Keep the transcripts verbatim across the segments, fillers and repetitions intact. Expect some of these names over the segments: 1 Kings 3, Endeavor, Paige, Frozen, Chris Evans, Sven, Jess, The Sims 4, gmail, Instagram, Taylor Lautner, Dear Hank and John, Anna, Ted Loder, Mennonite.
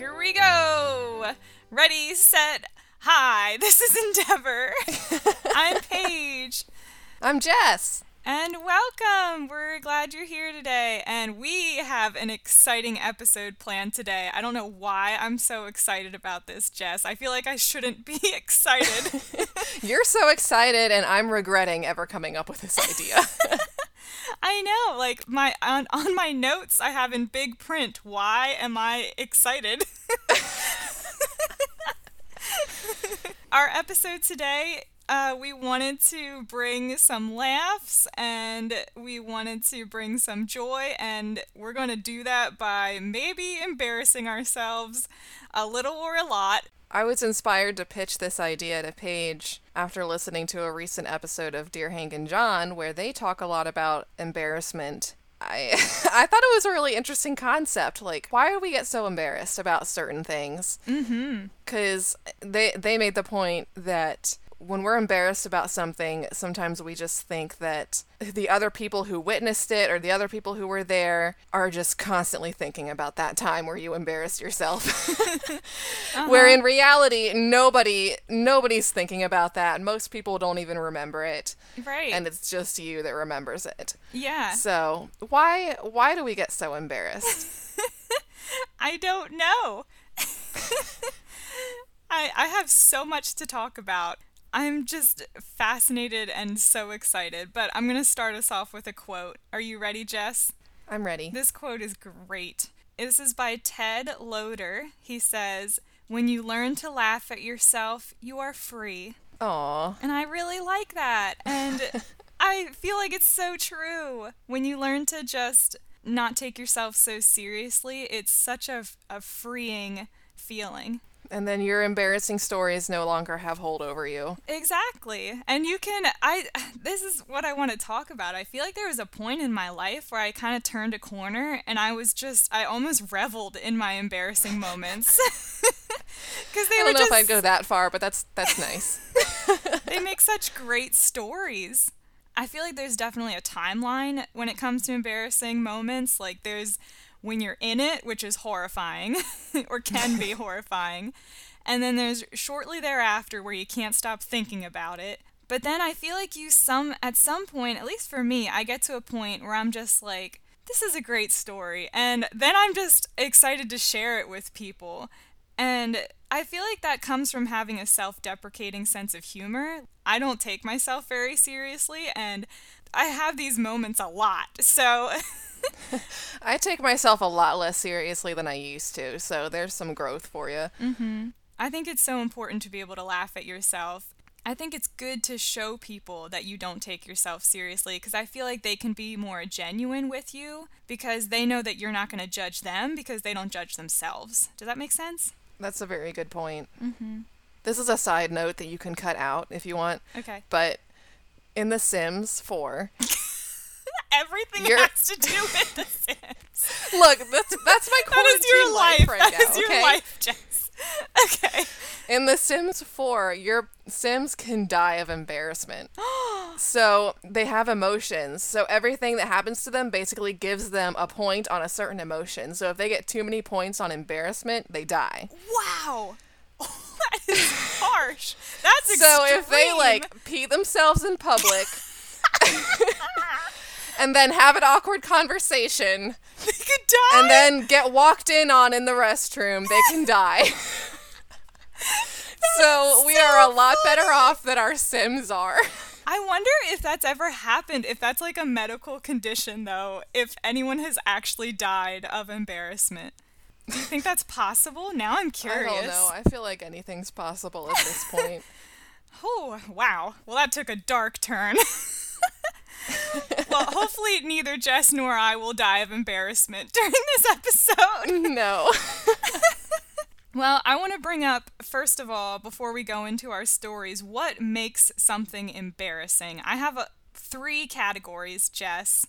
Here we go. Ready, set, hi, this is Endeavor. I'm Paige. I'm Jess. And welcome. We're glad you're here today. And we have an exciting episode planned today. I don't know why I'm so excited about this, Jess. I feel like I shouldn't be excited. You're so excited, and I'm regretting ever coming up with this idea. I know, like my on, on my notes, I have in big print, why am I excited? Our episode today, uh, we wanted to bring some laughs and we wanted to bring some joy, and we're going to do that by maybe embarrassing ourselves a little or a lot. I was inspired to pitch this idea to Paige after listening to a recent episode of Dear Hank and John, where they talk a lot about embarrassment. I I thought it was a really interesting concept. Like, why do we get so embarrassed about certain things? Mm-hmm. 'Cause they, they made the point that when we're embarrassed about something, sometimes we just think that the other people who witnessed it or the other people who were there are just constantly thinking about that time where you embarrassed yourself. uh-huh. Where in reality, nobody, nobody's thinking about that. Most people don't even remember it. Right. And it's just you that remembers it. Yeah. So why, why do we get so embarrassed? I don't know. I, I have so much to talk about. I'm just fascinated and so excited, but I'm going to start us off with a quote. Are you ready, Jess? I'm ready. This quote is great. This is by Ted Loder. He says, "When you learn to laugh at yourself, you are free." Aww. And I really like that. And I feel like it's so true. When you learn to just not take yourself so seriously, it's such a, a freeing feeling. And then your embarrassing stories no longer have hold over you. Exactly. And you can, I, this is what I want to talk about. I feel like there was a point in my life where I kind of turned a corner and I was just, I almost reveled in my embarrassing moments. 'Cause they I don't know just, if I'd go that far, but that's, that's nice. They make such great stories. I feel like there's definitely a timeline when it comes to embarrassing moments. Like there's when you're in it, which is horrifying, or can be horrifying. And then there's shortly thereafter where you can't stop thinking about it. But then I feel like you some at some point, at least for me, I get to a point where I'm just like, this is a great story. And then I'm just excited to share it with people. And I feel like that comes from having a self-deprecating sense of humor. I don't take myself very seriously, and I have these moments a lot, so... I take myself a lot less seriously than I used to, so there's some growth for you. Mm-hmm. I think it's so important to be able to laugh at yourself. I think it's good to show people that you don't take yourself seriously, because I feel like they can be more genuine with you, because they know that you're not going to judge them, because they don't judge themselves. Does that make sense? That's a very good point. Mm-hmm. This is a side note that you can cut out if you want. Okay. But in The Sims four... Everything You're... has to do with The Sims. Look, that's that's my quarantine that your life. life right that now. That is your okay? life, Jess. Okay. In The Sims four, your Sims can die of embarrassment. So they have emotions. So everything that happens to them basically gives them a point on a certain emotion. So if they get too many points on embarrassment, they die. Wow. That is harsh. That's extreme. So if they, like, pee themselves in public... and then have an awkward conversation. They could die. And then get walked in on in the restroom. They can die. So we so are a lot funny. better off than our Sims are. I wonder if that's ever happened. If that's like a medical condition, though. If anyone has actually died of embarrassment. Do you think that's possible? Now I'm curious. I don't know. I feel like anything's possible at this point. Oh, wow. Well, that took a dark turn. Well, hopefully neither Jess nor I will die of embarrassment during this episode. No. Well, I want to bring up, first of all, before we go into our stories, what makes something embarrassing? I have a, three categories, Jess.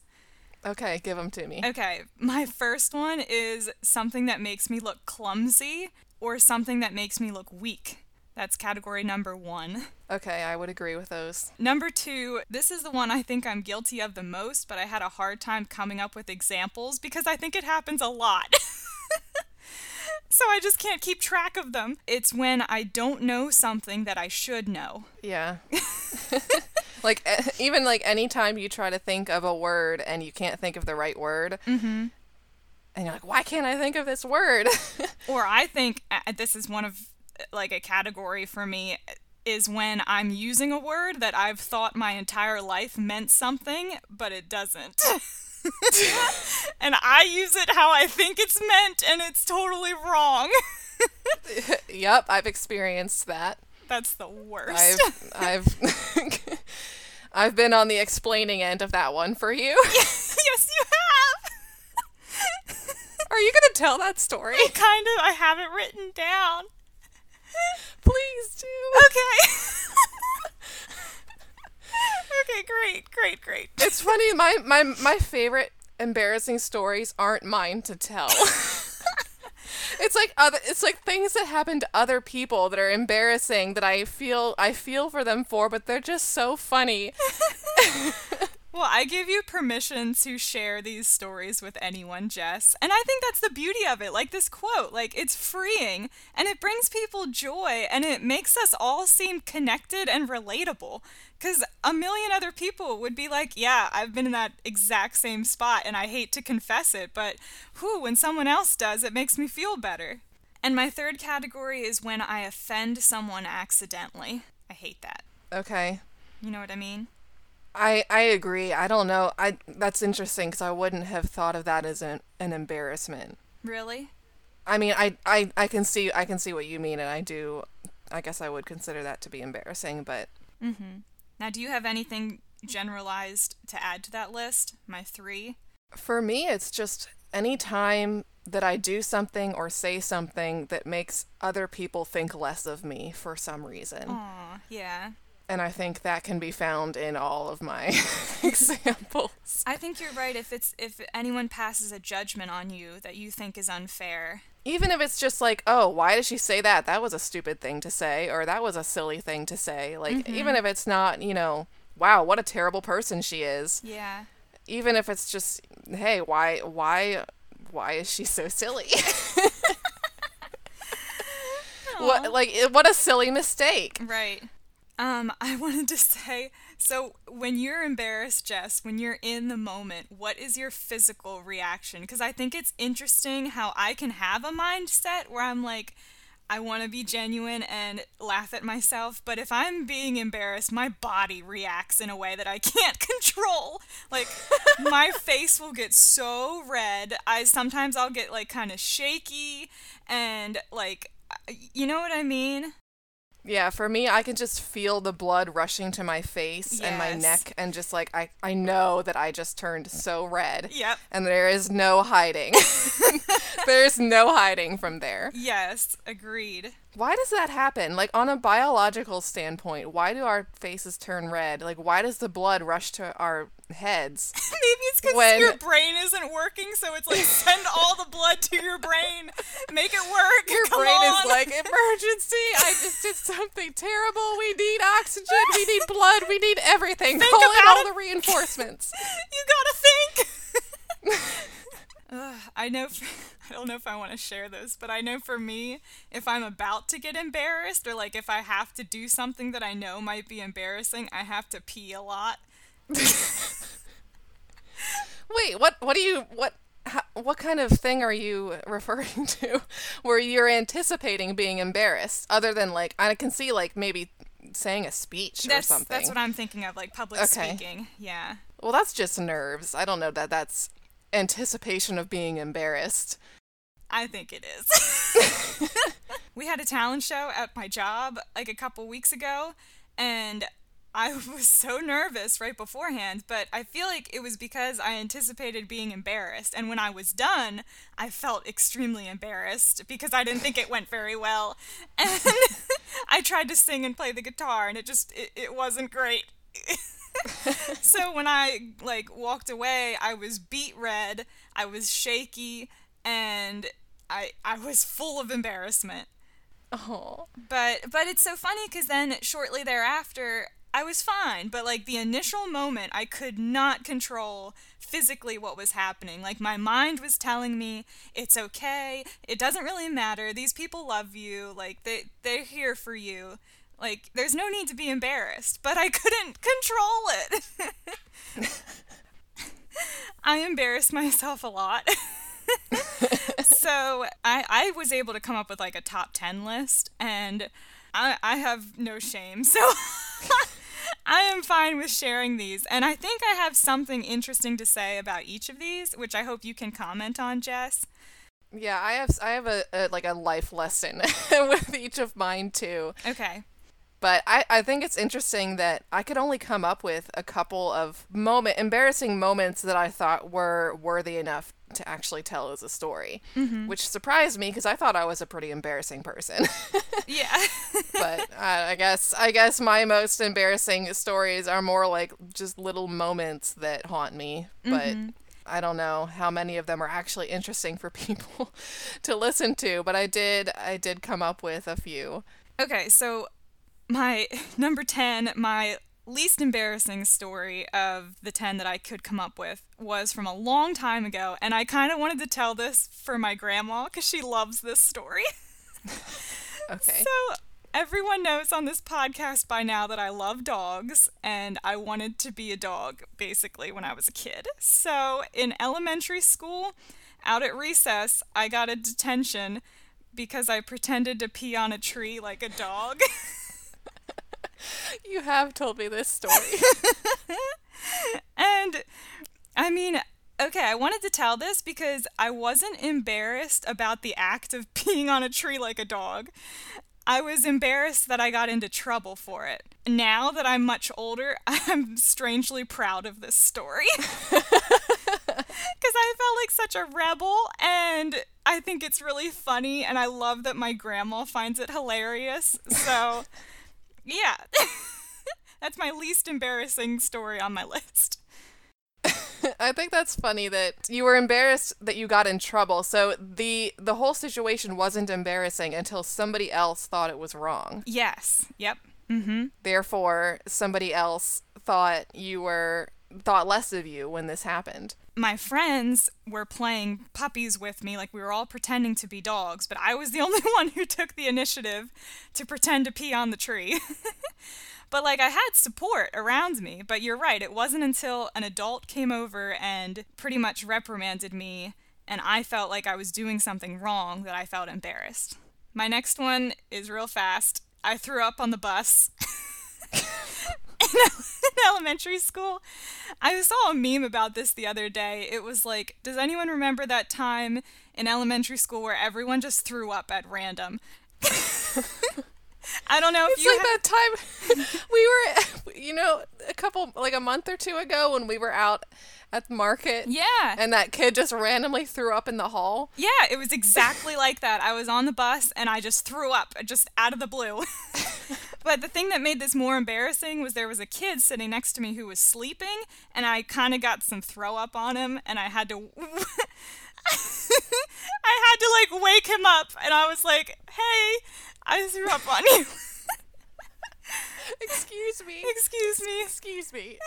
Okay, give them to me. Okay, my first one is something that makes me look clumsy or something that makes me look weak. That's category number one. Okay, I would agree with those. Number two, this is the one I think I'm guilty of the most, but I had a hard time coming up with examples because I think it happens a lot. so I just can't keep track of them. It's when I don't know something that I should know. Yeah. Like, even, like, any time you try to think of a word and you can't think of the right word, mm-hmm. and you're like, why can't I think of this word? Or I think, uh, this is one of, like, a category for me, is when I'm using a word that I've thought my entire life meant something, but it doesn't. And I use it how I think it's meant, and it's totally wrong. Yep, I've experienced that. That's the worst. I've... I've I've been on the explaining end of that one for you. Yes, you have. Are you going to tell that story? I kind of. I have it written down. Please do. Okay. Okay, great, great, great. It's funny. My, my, my favorite embarrassing stories aren't mine to tell. It's like other, it's like things that happen to other people that are embarrassing that I feel I feel for them for, but they're just so funny. Well, I give you permission to share these stories with anyone, Jess. And I think that's the beauty of it. Like this quote, like it's freeing and it brings people joy and it makes us all seem connected and relatable. Because a million other people would be like, yeah, I've been in that exact same spot and I hate to confess it, but whew, when someone else does, it makes me feel better. And my third category is when I offend someone accidentally. I hate that. Okay. You know what I mean? I, I agree. I don't know. I That's interesting because I wouldn't have thought of that as an, an embarrassment. Really? I mean, I, I, I can see I can see what you mean, and I do. I guess I would consider that to be embarrassing, but... Mm-hmm. Now, do you have anything generalized to add to that list? My three? For me, it's just any time that I do something or say something that makes other people think less of me for some reason. Aw, yeah. And I think that can be found in all of my examples. I think you're right if it's if anyone passes a judgment on you that you think is unfair. Even if it's just like, oh, why did she say that? That was a stupid thing to say, or that was a silly thing to say. Like, mm-hmm. even if it's not, you know, wow, what a terrible person she is. Yeah. Even if it's just, hey, why, why, why is she so silly? What, like, what a silly mistake. Right. Um, I wanted to say, so when you're embarrassed, Jess, when you're in the moment, what is your physical reaction? Because I think it's interesting how I can have a mindset where I'm like, I want to be genuine and laugh at myself, but if I'm being embarrassed, my body reacts in a way that I can't control. Like, my face will get so red. I sometimes I'll get, like, kind of shaky and, like, you know what I mean? Yeah, for me, I can just feel the blood rushing to my face yes. and my neck and just like, I, I know that I just turned so red. Yep. And there is no hiding. There's no hiding from there. Yes, agreed. Why does that happen? Like, on a biological standpoint, why do our faces turn red? Like, why does the blood rush to our heads? Maybe it's because when... your brain isn't working, so it's like, send all the blood to your brain. Make it work. Your Come brain on. Is like, emergency. I just did something terrible. We need oxygen. We need blood. We need everything. Think Call in all it. The reinforcements. You gotta think. Ugh, I know, for, I don't know if I want to share this, but I know for me, if I'm about to get embarrassed or like if I have to do something that I know might be embarrassing, I have to pee a lot. Wait, what, what do you, what, how, what kind of thing are you referring to where you're anticipating being embarrassed other than like, I can see like maybe saying a speech that's, or something. That's what I'm thinking of, like public okay. speaking. Yeah. Well, that's just nerves. I don't know that that's. Anticipation of being embarrassed. I think it is. We had a talent show at my job like a couple weeks ago, and I was so nervous right beforehand, but I feel like it was because I anticipated being embarrassed, and when I was done, I felt extremely embarrassed because I didn't think it went very well, and I tried to sing and play the guitar, and it just, it, it wasn't great. So when I, like, walked away, I was beet red, I was shaky, and I I was full of embarrassment. Oh. But, but it's so funny because then shortly thereafter, I was fine, but, like, the initial moment, I could not control physically what was happening. Like, my mind was telling me, it's okay, it doesn't really matter, these people love you, like, they, they're here for you. Like, there's no need to be embarrassed, but I couldn't control it. I embarrassed myself a lot. So I, I was able to come up with, like, a top ten list, and I, I have no shame, so... I am fine with sharing these, and I think I have something interesting to say about each of these, which I hope you can comment on, Jess. Yeah, I have I have a, a like a life lesson with each of mine too. Okay. But I, I think it's interesting that I could only come up with a couple of moment embarrassing moments that I thought were worthy enough to actually tell as a story, mm-hmm. which surprised me because I thought I was a pretty embarrassing person. Yeah. But uh, I guess I guess my most embarrassing stories are more like just little moments that haunt me, mm-hmm. but I don't know how many of them are actually interesting for people to listen to, but I did I did come up with a few. Okay, so my number ten, my least embarrassing story of the ten that I could come up with was from a long time ago, and I kind of wanted to tell this for my grandma because she loves this story. Okay. So everyone knows on this podcast by now that I love dogs, and I wanted to be a dog basically when I was a kid. So in elementary school, out at recess, I got a detention because I pretended to pee on a tree like a dog. You have told me this story. And, I mean, okay, I wanted to tell this because I wasn't embarrassed about the act of peeing on a tree like a dog. I was embarrassed that I got into trouble for it. Now that I'm much older, I'm strangely proud of this story. Because I felt like such a rebel, and I think it's really funny, and I love that my grandma finds it hilarious, so... Yeah, that's my least embarrassing story on my list. I think that's funny that you were embarrassed that you got in trouble. So the the whole situation wasn't embarrassing until somebody else thought it was wrong. Yes. Yep. Mm-hmm. Therefore, somebody else thought you were thought less of you when this happened. My friends were playing puppies with me, like we were all pretending to be dogs, but I was the only one who took the initiative to pretend to pee on the tree. But like I had support around me, but you're right, it wasn't until an adult came over and pretty much reprimanded me and I felt like I was doing something wrong that I felt embarrassed. My next one is real fast. I threw up on the bus. In elementary school. I saw a meme about this the other day. It was like, does anyone remember that time in elementary school where everyone just threw up at random? I don't know if it's you It's like ha- that time we were, you know, a couple, like a month or two ago when we were out at the market. Yeah. And that kid just randomly threw up in the hall. Yeah, it was exactly like that. I was on the bus and I just threw up just out of the blue. But the thing that made this more embarrassing was there was a kid sitting next to me who was sleeping, and I kind of got some throw up on him, and I had to, I had to like wake him up, and I was like, "Hey, I threw up on you." Excuse me. Excuse me. Excuse me.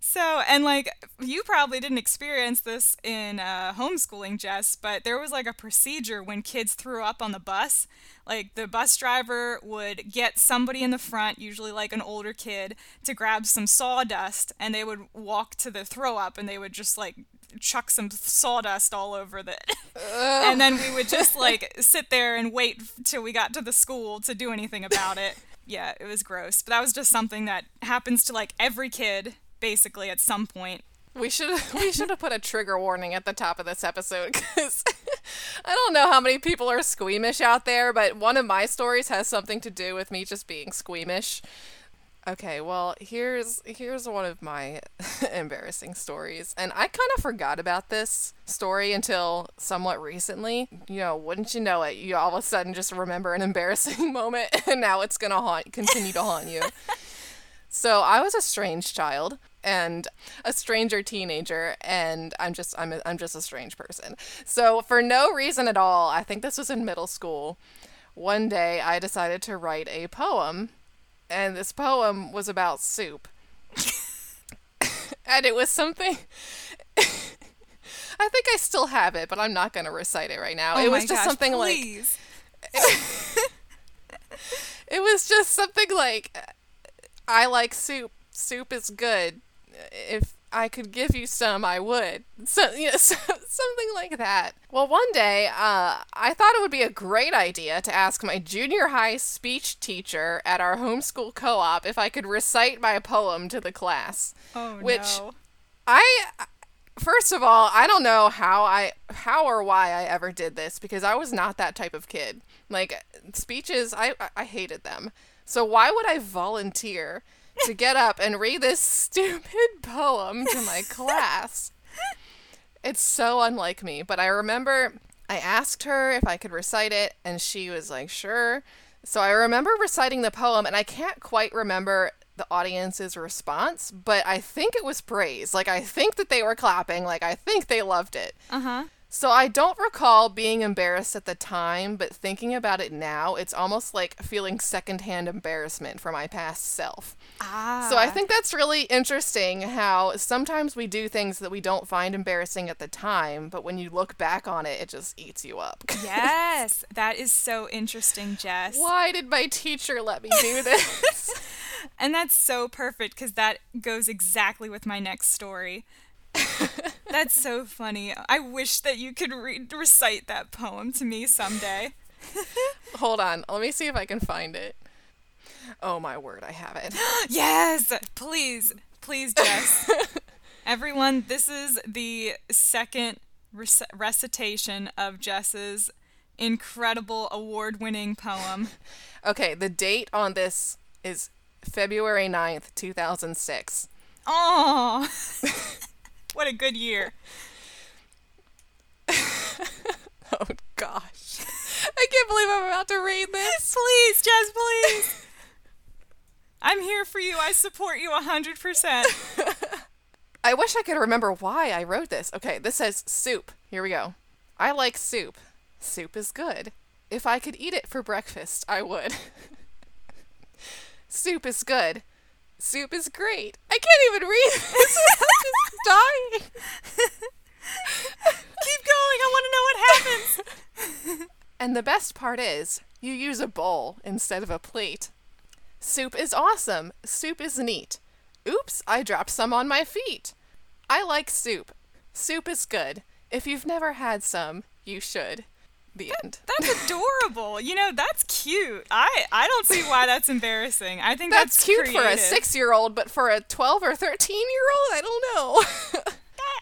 So, and like, you probably didn't experience this in uh, homeschooling, Jess, but there was like a procedure when kids threw up on the bus. Like, the bus driver would get somebody in the front, usually like an older kid, to grab some sawdust, and they would walk to the throw up, and they would just like chuck some sawdust all over it. And then we would just like sit there and wait till we got to the school to do anything about it. Yeah, it was gross. But that was just something that happens to like every kid basically at some point. We should we should have put a trigger warning at the top of this episode because I don't know how many people are squeamish out there, but one of my stories has something to do with me just being squeamish. Okay, well, here's here's one of my embarrassing stories. And I kind of forgot about this story until somewhat recently. You know, wouldn't you know it, you all of a sudden just remember an embarrassing moment, and now it's going to haunt, continue to haunt you. So I was a strange child and a stranger teenager, and I'm just I'm a, I'm just a strange person. So for no reason at all, I think this was in middle school, one day I decided to write a poem and this poem was about soup. And it was something... I think I still have it, but I'm not going to recite it right now. Oh it was my just gosh, something please. like... It, it was just something like, I like soup. Soup is good. If I could give you some, I would. So, you know, so, something like that. Well, one day, uh, I thought it would be a great idea to ask my junior high speech teacher at our homeschool co-op if I could recite my poem to the class. Oh, which no. I, first of all, I don't know how I, how or why I ever did this, because I was not that type of kid. Like, speeches, I, I hated them. So why would I volunteer to get up and read this stupid poem to my class? It's so unlike me. But I remember I asked her if I could recite it, and she was like, sure. So I remember reciting the poem, and I can't quite remember the audience's response, but I think it was praise. Like, I think that they were clapping. Like, I think they loved it. Uh-huh. So I don't recall being embarrassed at the time, but thinking about it now, it's almost like feeling secondhand embarrassment for my past self. Ah. So I think that's really interesting how sometimes we do things that we don't find embarrassing at the time, but when you look back on it, it just eats you up. Yes, that is so interesting, Jess. Why did my teacher let me do this? And that's so perfect, because that goes exactly with my next story. That's so funny. I wish that you could re- recite that poem to me someday. Hold on. Let me see if I can find it. Oh, my word. I have it. Yes! Please. Please, Jess. Everyone, this is the second rec- recitation of Jess's incredible award-winning poem. Okay, the date on this is February ninth, two thousand six. Oh! What a good year. Oh, gosh. I can't believe I'm about to read this. Please, Jess, please. I'm here for you. I support you one hundred percent. I wish I could remember why I wrote this. Okay, this says soup. Here we go. I like soup. Soup is good. If I could eat it for breakfast, I would. Soup is good. Soup is great. I can't even read this. I'm just dying. Keep going. I want to know what happens. And the best part is, you use a bowl instead of a plate. Soup is awesome. Soup is neat. Oops, I dropped some on my feet. I like soup. Soup is good. If you've never had some, you should. The end. That, that's adorable. You know, that's cute. I, I don't see why that's embarrassing. I think that's, that's cute creative. For a six-year-old, but for a twelve or thirteen-year-old, I don't know. I,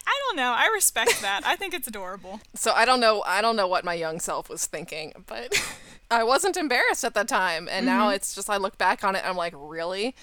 I don't know. I respect that. I think it's adorable. So I don't know. I don't know what my young self was thinking, but I wasn't embarrassed at the time, and mm-hmm. now it's just I look back on it. And I'm like, really.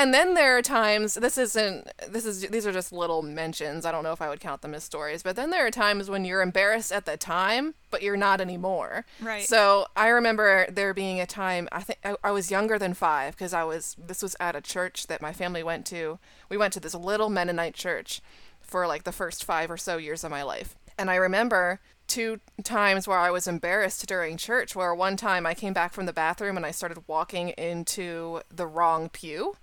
And then there are times, this isn't, this is, these are just little mentions. I don't know if I would count them as stories, but then there are times when you're embarrassed at the time, but you're not anymore. Right. So I remember there being a time, I think I, I was younger than five, because I was, this was at a church that my family went to. We went to this little Mennonite church for like the first five or so years of my life. And I remember two times where I was embarrassed during church, where one time I came back from the bathroom and I started walking into the wrong pew.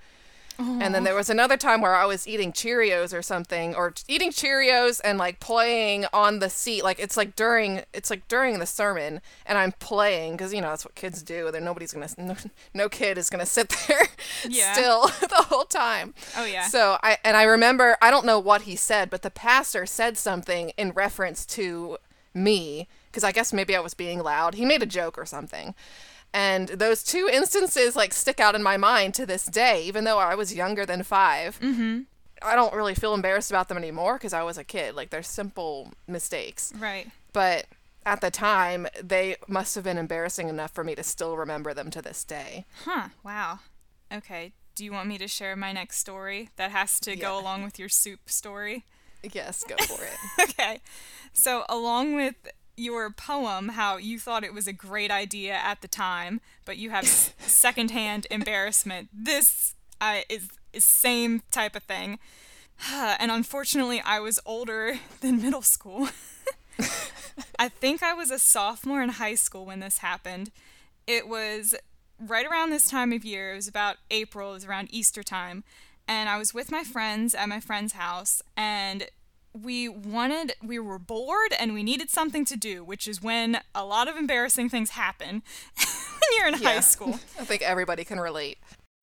Aww. And then there was another time where I was eating Cheerios or something, or eating Cheerios and like playing on the seat. Like it's like during it's like during the sermon, and I'm playing because you know that's what kids do. Then nobody's gonna no, no kid is gonna sit there yeah. still the whole time. Oh yeah. So I and I remember I don't know what he said, but the pastor said something in reference to me because I guess maybe I was being loud. He made a joke or something. And those two instances, like, stick out in my mind to this day, even though I was younger than five. Mm-hmm. I don't really feel embarrassed about them anymore because I was a kid. Like, they're simple mistakes. Right. But at the time, they must have been embarrassing enough for me to still remember them to this day. Huh. Wow. Okay. Do you want me to share my next story that has to yeah. go along with your soup story? Yes, go for it. Okay. So, along with your poem, how you thought it was a great idea at the time, but you have secondhand embarrassment. This uh, is the same type of thing. And unfortunately, I was older than middle school. I think I was a sophomore in high school when this happened. It was right around this time of year, it was about April, it was around Easter time, and I was with my friends at my friend's house, and we wanted, we were bored and we needed something to do, which is when a lot of embarrassing things happen when you're in yeah. high school. I think everybody can relate.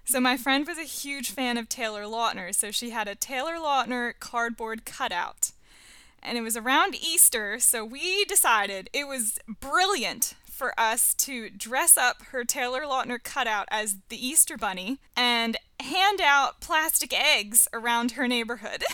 So my friend was a huge fan of Taylor Lautner, so she had a Taylor Lautner cardboard cutout. And it was around Easter, so we decided it was brilliant for us to dress up her Taylor Lautner cutout as the Easter Bunny and hand out plastic eggs around her neighborhood.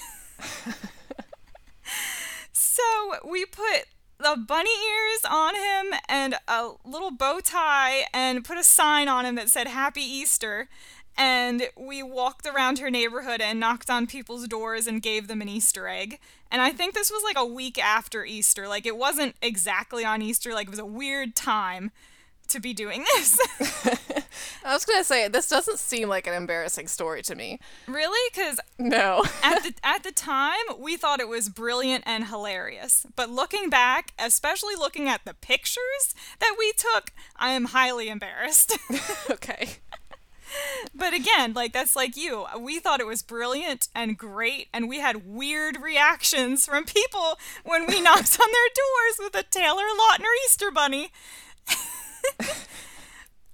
So we put the bunny ears on him and a little bow tie and put a sign on him that said Happy Easter. And we walked around her neighborhood and knocked on people's doors and gave them an Easter egg. And I think this was like a week after Easter. Like, it wasn't exactly on Easter. Like, it was a weird time to be doing this. I was going to say, this doesn't seem like an embarrassing story to me. Really? Because no. at, the, at the time, we thought it was brilliant and hilarious. But looking back, especially looking at the pictures that we took, I am highly embarrassed. Okay. But again, like, that's like you. We thought it was brilliant and great, and we had weird reactions from people when we knocked on their doors with a Taylor Lautner Easter Bunny.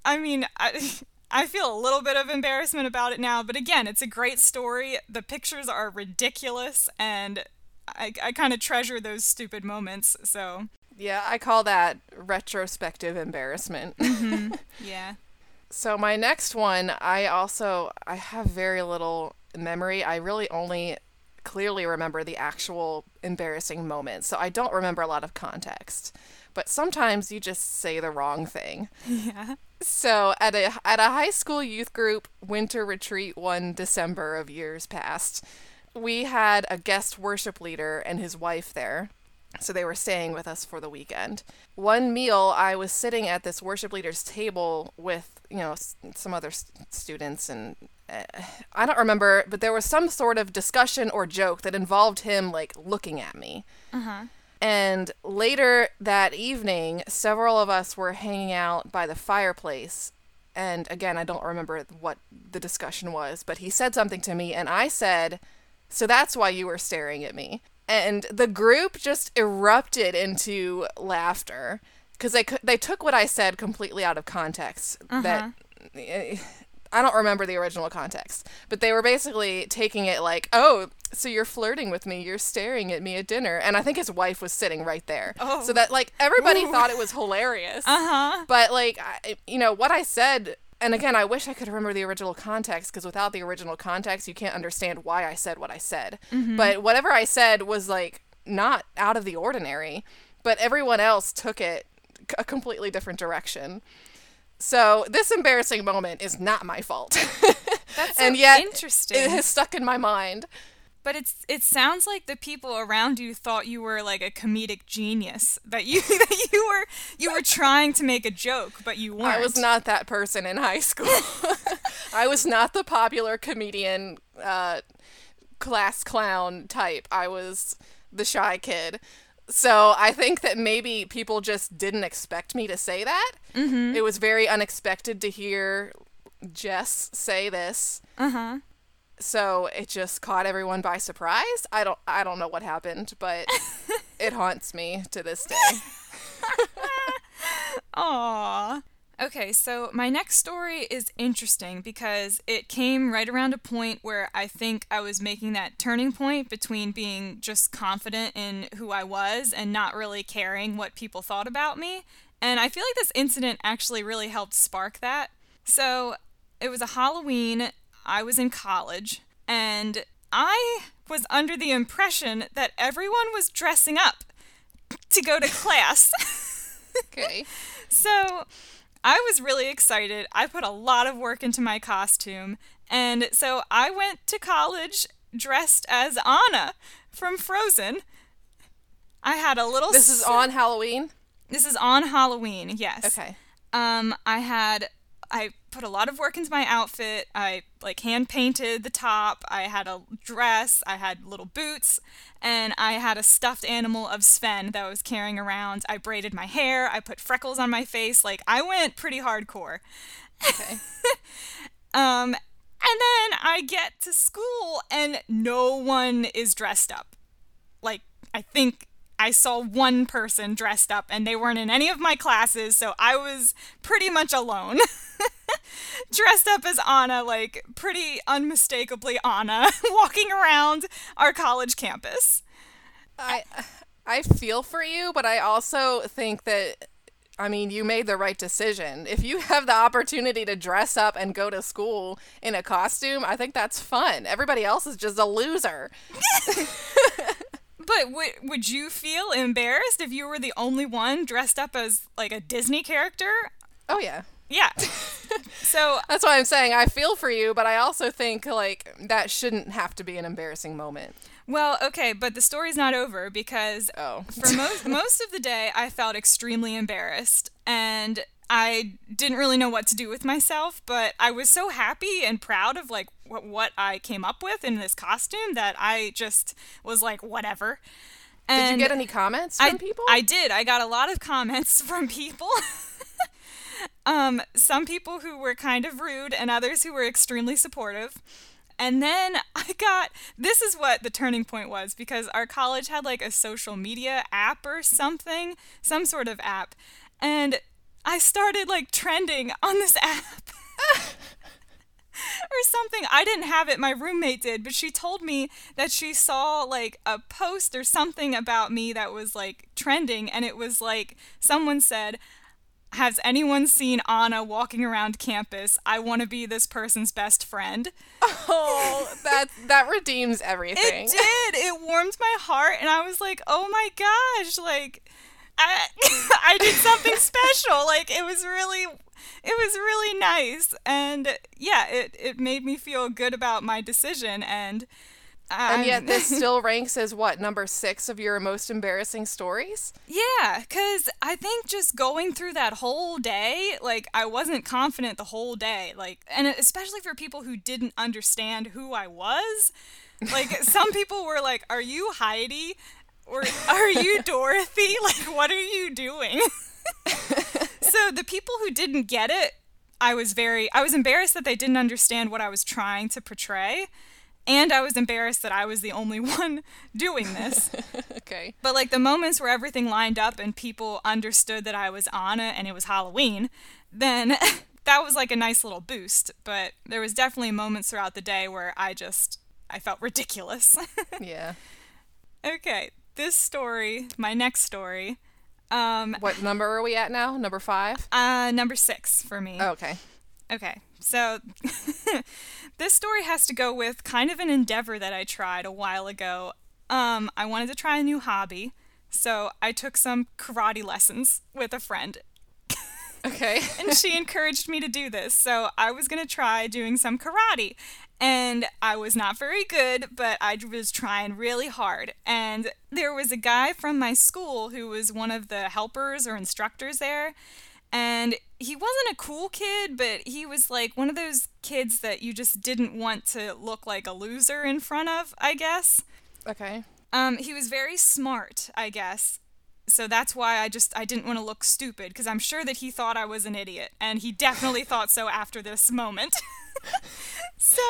I mean, I, I feel a little bit of embarrassment about it now, but again, it's a great story. The pictures are ridiculous, and I, I kind of treasure those stupid moments, so. Yeah, I call that retrospective embarrassment. Mm-hmm. Yeah. So my next one, I also, I have very little memory. I really only clearly remember the actual embarrassing moment. So I don't remember a lot of context. But sometimes you just say the wrong thing. Yeah. So at a at a high school youth group winter retreat one December of years past, we had a guest worship leader and his wife there. So they were staying with us for the weekend. One meal, I was sitting at this worship leader's table with, you know, some other st- students, and uh, I don't remember, but there was some sort of discussion or joke that involved him, like, looking at me. Uh-huh. And later that evening, several of us were hanging out by the fireplace, and again, I don't remember what the discussion was, but he said something to me, and I said, "So that's why you were staring at me." And the group just erupted into laughter because they they took what I said completely out of context. Uh-huh. That I don't remember the original context, but they were basically taking it like, "Oh, so you're flirting with me? You're staring at me at dinner?" And I think his wife was sitting right there, oh. so that like everybody Ooh. Thought it was hilarious. Uh-huh. But like I, you know what I said. And again, I wish I could remember the original context, because without the original context, you can't understand why I said what I said. Mm-hmm. But whatever I said was, like, not out of the ordinary, but everyone else took it a completely different direction. So this embarrassing moment is not my fault. That's so and yet, interesting. It has stuck in my mind. But it's it sounds like the people around you thought you were like a comedic genius, that you that you were you were trying to make a joke, but you weren't. I was not that person in high school. I was not the popular comedian, uh, class clown type. I was the shy kid. So I think that maybe people just didn't expect me to say that. Mm-hmm. It was very unexpected to hear Jess say this. Uh-huh. So it just caught everyone by surprise. I don't I don't know what happened, but it haunts me to this day. Aww. Okay, so my next story is interesting because it came right around a point where I think I was making that turning point between being just confident in who I was and not really caring what people thought about me. And I feel like this incident actually really helped spark that. So it was a Halloween. I was in college, and I was under the impression that everyone was dressing up to go to class. Okay. So I was really excited. I put a lot of work into my costume, and so I went to college dressed as Anna from Frozen. I had a little... This is sur- on Halloween? This is on Halloween, yes. Okay. Um, I had... I put a lot of work into my outfit. I like hand painted the top. I had a dress. I had little boots, and I had a stuffed animal of Sven that I was carrying around. I braided my hair. I put freckles on my face. Like, I went pretty hardcore. Okay. um, and then I get to school and no one is dressed up. Like, I think I saw one person dressed up and they weren't in any of my classes, so I was pretty much alone. Dressed up as Anna, like pretty unmistakably Anna, walking around our college campus. I I feel for you, but I also think that, I mean, you made the right decision. If you have the opportunity to dress up and go to school in a costume, I think that's fun. Everybody else is just a loser. But w- would you feel embarrassed if you were the only one dressed up as, like, a Disney character? Oh, yeah. Yeah. So that's why I'm saying I feel for you, but I also think, like, that shouldn't have to be an embarrassing moment. Well, okay, but the story's not over because oh. for most most of the day I felt extremely embarrassed, and I didn't really know what to do with myself, but I was so happy and proud of, like, what, what I came up with in this costume that I just was like, whatever. And did you get any comments from I, people? I did. I got a lot of comments from people. um, some people who were kind of rude and others who were extremely supportive. And then I got, this is what the turning point was, because our college had, like, a social media app or something, some sort of app. And I started, like, trending on this app or something. I didn't have it. My roommate did, but she told me that she saw, like, a post or something about me that was, like, trending, and it was, like, someone said, "Has anyone seen Anna walking around campus? I want to be this person's best friend." Oh, that that redeems everything. It did. It warmed my heart, and I was like, oh, my gosh, like, I, I did something special. Like, it was really, it was really nice. And yeah, it, it made me feel good about my decision. And um, and yet this still ranks as what, number six of your most embarrassing stories? Yeah, because I think just going through that whole day, like, I wasn't confident the whole day. Like, and especially for people who didn't understand who I was. Like, some people were like, "Are you Heidi? Or are you Dorothy? Like, what are you doing?" So the people who didn't get it, I was very, I was embarrassed that they didn't understand what I was trying to portray. And I was embarrassed that I was the only one doing this. Okay. But, like, the moments where everything lined up and people understood that I was Anna and it was Halloween, then that was, like, a nice little boost. But there was definitely moments throughout the day where I just, I felt ridiculous. Yeah. Okay. This story, my next story. Um, what number are we at now? Number five? Uh, number six for me. Oh, okay. Okay. So this story has to go with kind of an endeavor that I tried a while ago. Um, I wanted to try a new hobby, so I took some karate lessons with a friend. Okay. And she encouraged me to do this, so I was going to try doing some karate. And I was not very good, but I was trying really hard. And there was a guy from my school who was one of the helpers or instructors there. And he wasn't a cool kid, but he was like one of those kids that you just didn't want to look like a loser in front of, I guess. Okay. Um, he was very smart, I guess. So that's why I just, I didn't want to look stupid, because I'm sure that he thought I was an idiot. And he definitely thought so after this moment. So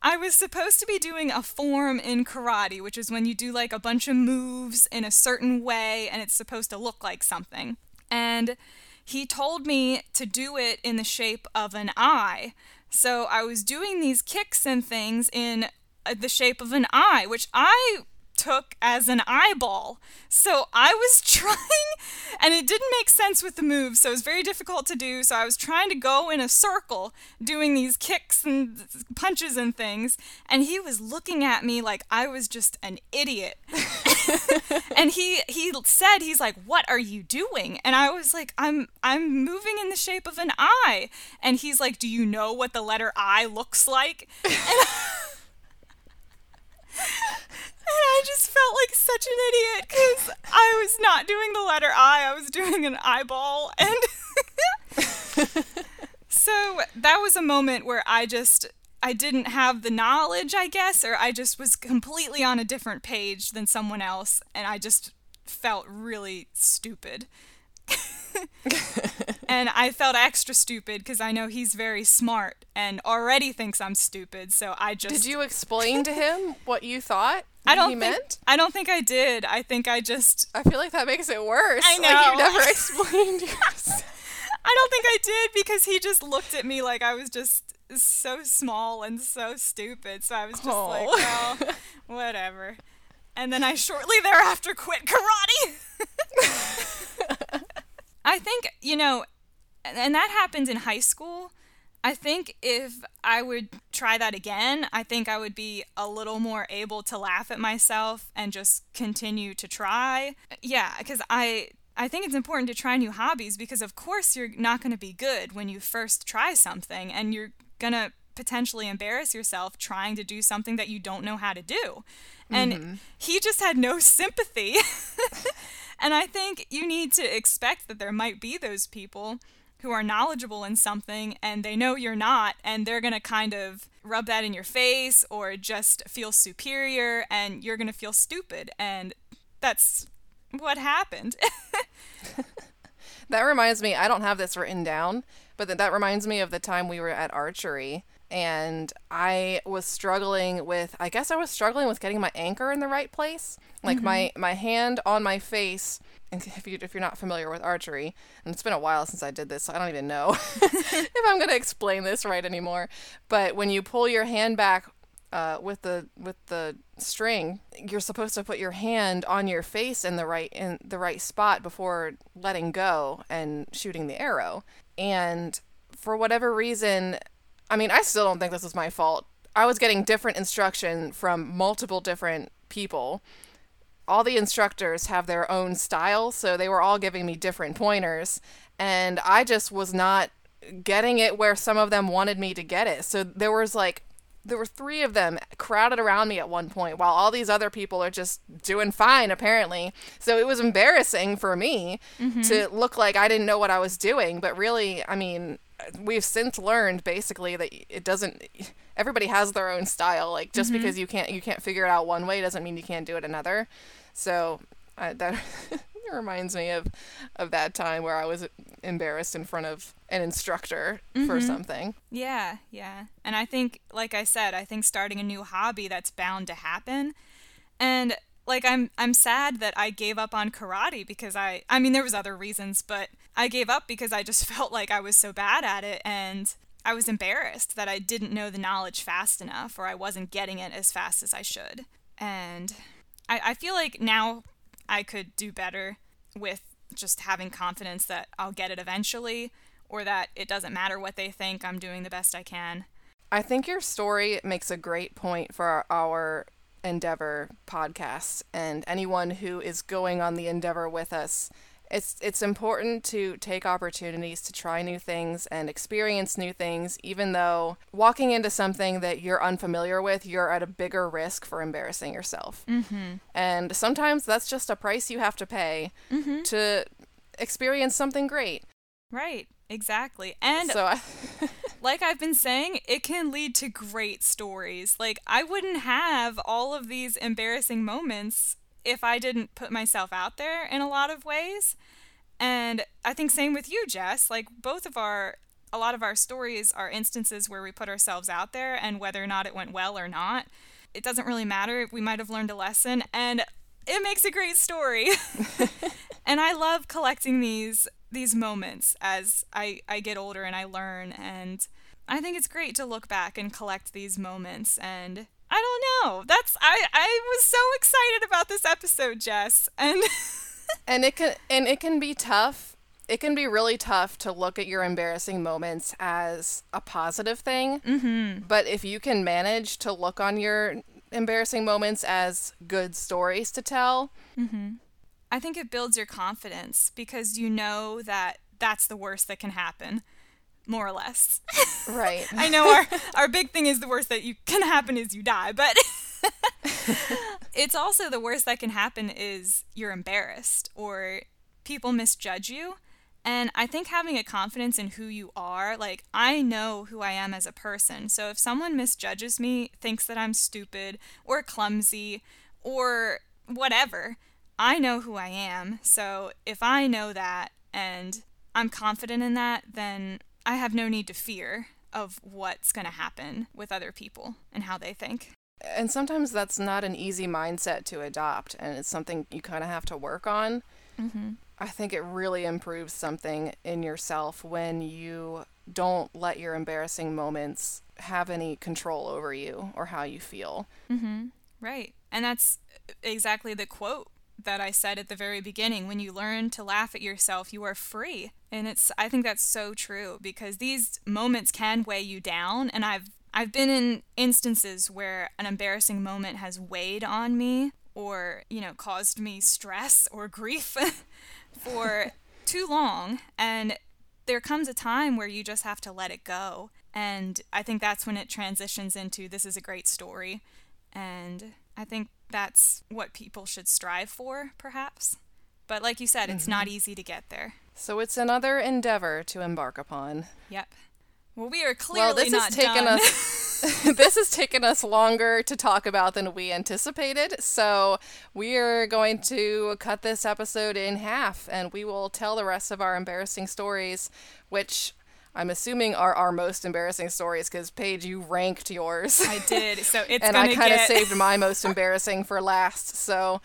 I was supposed to be doing a form in karate, which is when you do, like, a bunch of moves in a certain way and it's supposed to look like something. And he told me to do it in the shape of an eye. So I was doing these kicks and things in the shape of an eye, which I took as an eyeball. So I was trying, and it didn't make sense with the move, so it was very difficult to do. So I was trying to go in a circle doing these kicks and punches and things, and he was looking at me like I was just an idiot. And he he said, he's like, "What are you doing?" And I was like, I'm I'm moving in the shape of an eye. And he's like, "Do you know what the letter I looks like?" And And I just felt like such an idiot, because I was not doing the letter I, I was doing an eyeball. And so that was a moment where I just, I didn't have the knowledge, I guess, or I just was completely on a different page than someone else, and I just felt really stupid. And I felt extra stupid because I know he's very smart and already thinks I'm stupid, so I just... Did you explain to him what you thought I don't he think, meant? I don't think I did. I think I just... I feel like that makes it worse. I know. Like you never explained yourself. I don't think I did because he just looked at me like I was just so small and so stupid, so I was just oh. like, well, whatever. And then I shortly thereafter quit karate. I think, you know, and that happened in high school. I think if I would try that again, I think I would be a little more able to laugh at myself and just continue to try. Yeah, because I, I think it's important to try new hobbies because, of course, you're not going to be good when you first try something, and you're going to potentially embarrass yourself trying to do something that you don't know how to do. And mm-hmm. he just had no sympathy. And I think you need to expect that there might be those people who are knowledgeable in something and they know you're not, and they're going to kind of rub that in your face or just feel superior, and you're going to feel stupid. And that's what happened. That reminds me, I don't have this written down, but that, that reminds me of the time we were at archery. And I was struggling with, I guess I was struggling with getting my anchor in the right place. Like mm-hmm. my, my hand on my face, and if, you, if you're not familiar with archery, and it's been a while since I did this, so I don't even know if I'm going to explain this right anymore. But when you pull your hand back uh, with the with the string, you're supposed to put your hand on your face in the right in the right spot before letting go and shooting the arrow. And for whatever reason... I mean, I still don't think this is my fault. I was getting different instruction from multiple different people. All the instructors have their own style, so they were all giving me different pointers, and I just was not getting it where some of them wanted me to get it. So there was like, there were three of them crowded around me at one point, while all these other people are just doing fine, apparently. So it was embarrassing for me mm-hmm. to look like I didn't know what I was doing, but really, I mean... We've since learned basically that it doesn't, everybody has their own style. Like just mm-hmm. because you can't, you can't figure it out one way doesn't mean you can't do it another. So uh, that reminds me of, of that time where I was embarrassed in front of an instructor mm-hmm. for something. Yeah. Yeah. And I think, like I said, I think starting a new hobby, that's bound to happen. And like, I'm, I'm sad that I gave up on karate because I, I mean, there was other reasons, but I gave up because I just felt like I was so bad at it, and I was embarrassed that I didn't know the knowledge fast enough, or I wasn't getting it as fast as I should. And I, I feel like now I could do better with just having confidence that I'll get it eventually, or that it doesn't matter what they think, I'm doing the best I can. I think your story makes a great point for our, our Endeavor podcast, and anyone who is going on the Endeavor with us. It's it's important to take opportunities to try new things and experience new things, even though walking into something that you're unfamiliar with, you're at a bigger risk for embarrassing yourself. Mm-hmm. And sometimes that's just a price you have to pay mm-hmm. to experience something great. Right, exactly. And so I- like I've been saying, it can lead to great stories. Like I wouldn't have all of these embarrassing moments if I didn't put myself out there in a lot of ways. And I think same with you, Jess, like both of our, a lot of our stories are instances where we put ourselves out there, and whether or not it went well or not, it doesn't really matter. We might have learned a lesson, and it makes a great story. And I love collecting these these moments as I, I get older and I learn. And I think it's great to look back and collect these moments. And I don't know. That's I, I was so excited about this episode, Jess. And and it can and it can be tough. It can be really tough to look at your embarrassing moments as a positive thing. Mm-hmm. But if you can manage to look on your embarrassing moments as good stories to tell, mm-hmm. I think it builds your confidence because you know that that's the worst that can happen. More or less. Right. I know our, our big thing is the worst that you can happen is you die, but it's also the worst that can happen is you're embarrassed or people misjudge you. And I think having a confidence in who you are, like, I know who I am as a person. So if someone misjudges me, thinks that I'm stupid or clumsy or whatever, I know who I am. So if I know that and I'm confident in that, then I have no need to fear of what's going to happen with other people and how they think. And sometimes that's not an easy mindset to adopt, and it's something you kind of have to work on. Mm-hmm. I think it really improves something in yourself when you don't let your embarrassing moments have any control over you or how you feel. Mm-hmm. Right. And that's exactly the quote that I said at the very beginning. When you learn to laugh at yourself, you are free. And it's, I think that's so true, because these moments can weigh you down. And I've I've been in instances where an embarrassing moment has weighed on me or, you know, caused me stress or grief for too long. And there comes a time where you just have to let it go. And I think that's when it transitions into, this is a great story. And I think that's what people should strive for, perhaps. But like you said, mm-hmm. It's not easy to get there. So it's another endeavor to embark upon. Yep. Well, we are clearly not done. Well, this has taken us this has taken us longer to talk about than we anticipated, so we are going to cut this episode in half, and we will tell the rest of our embarrassing stories, which I'm assuming are our most embarrassing stories, because Paige, you ranked yours. I did, so it's and gonna I kind of get... saved my most embarrassing for last. So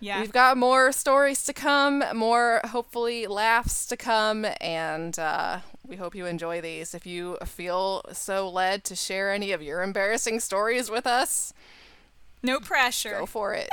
yeah, we've got more stories to come, more hopefully laughs to come, and. Uh, We hope you enjoy these. If you feel so led to share any of your embarrassing stories with us, no pressure. Go for it.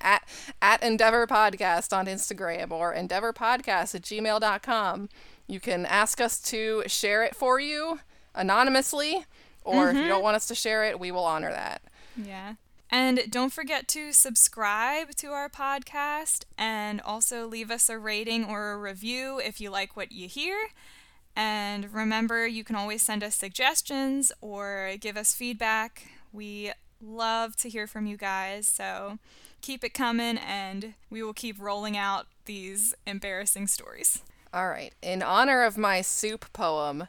at, at Endeavor Podcast on Instagram or endeavor podcast at gmail dot com. You can ask us to share it for you anonymously, or mm-hmm. if you don't want us to share it, we will honor that. Yeah. And don't forget to subscribe to our podcast, and also leave us a rating or a review if you like what you hear. And remember, you can always send us suggestions or give us feedback. We love to hear from you guys, so keep it coming, and we will keep rolling out these embarrassing stories. All right. In honor of my soup poem,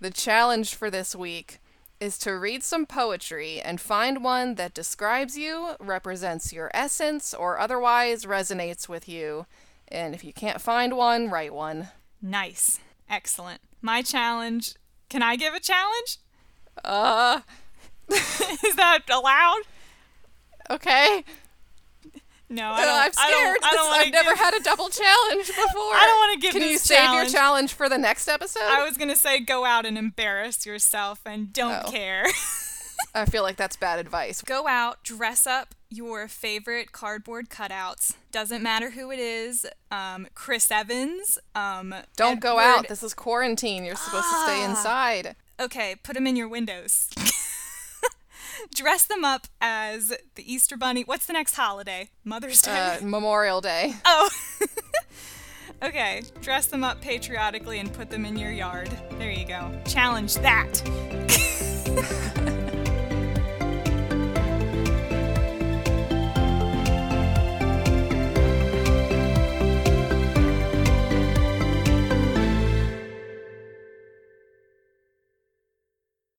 the challenge for this week is to read some poetry and find one that describes you, represents your essence, or otherwise resonates with you. And if you can't find one, write one. Nice. Excellent. My challenge. Can I give a challenge? Uh. Is that allowed? Okay. No, I don't, I'm scared. I don't, I don't I've give... never had a double challenge before. I don't want to give Can you save challenge. your challenge for the next episode? I was going to say go out and embarrass yourself and don't oh. care. I feel like that's bad advice. Go out, dress up your favorite cardboard cutouts. Doesn't matter who it is. Um, Chris Evans. Um, don't Edward. go out. This is quarantine. You're supposed ah. to stay inside. Okay, put them in your windows. Dress them up as the Easter Bunny. What's the next holiday? Mother's Day? Uh, Memorial Day. Oh. Okay. Dress them up patriotically and put them in your yard. There you go. Challenge that.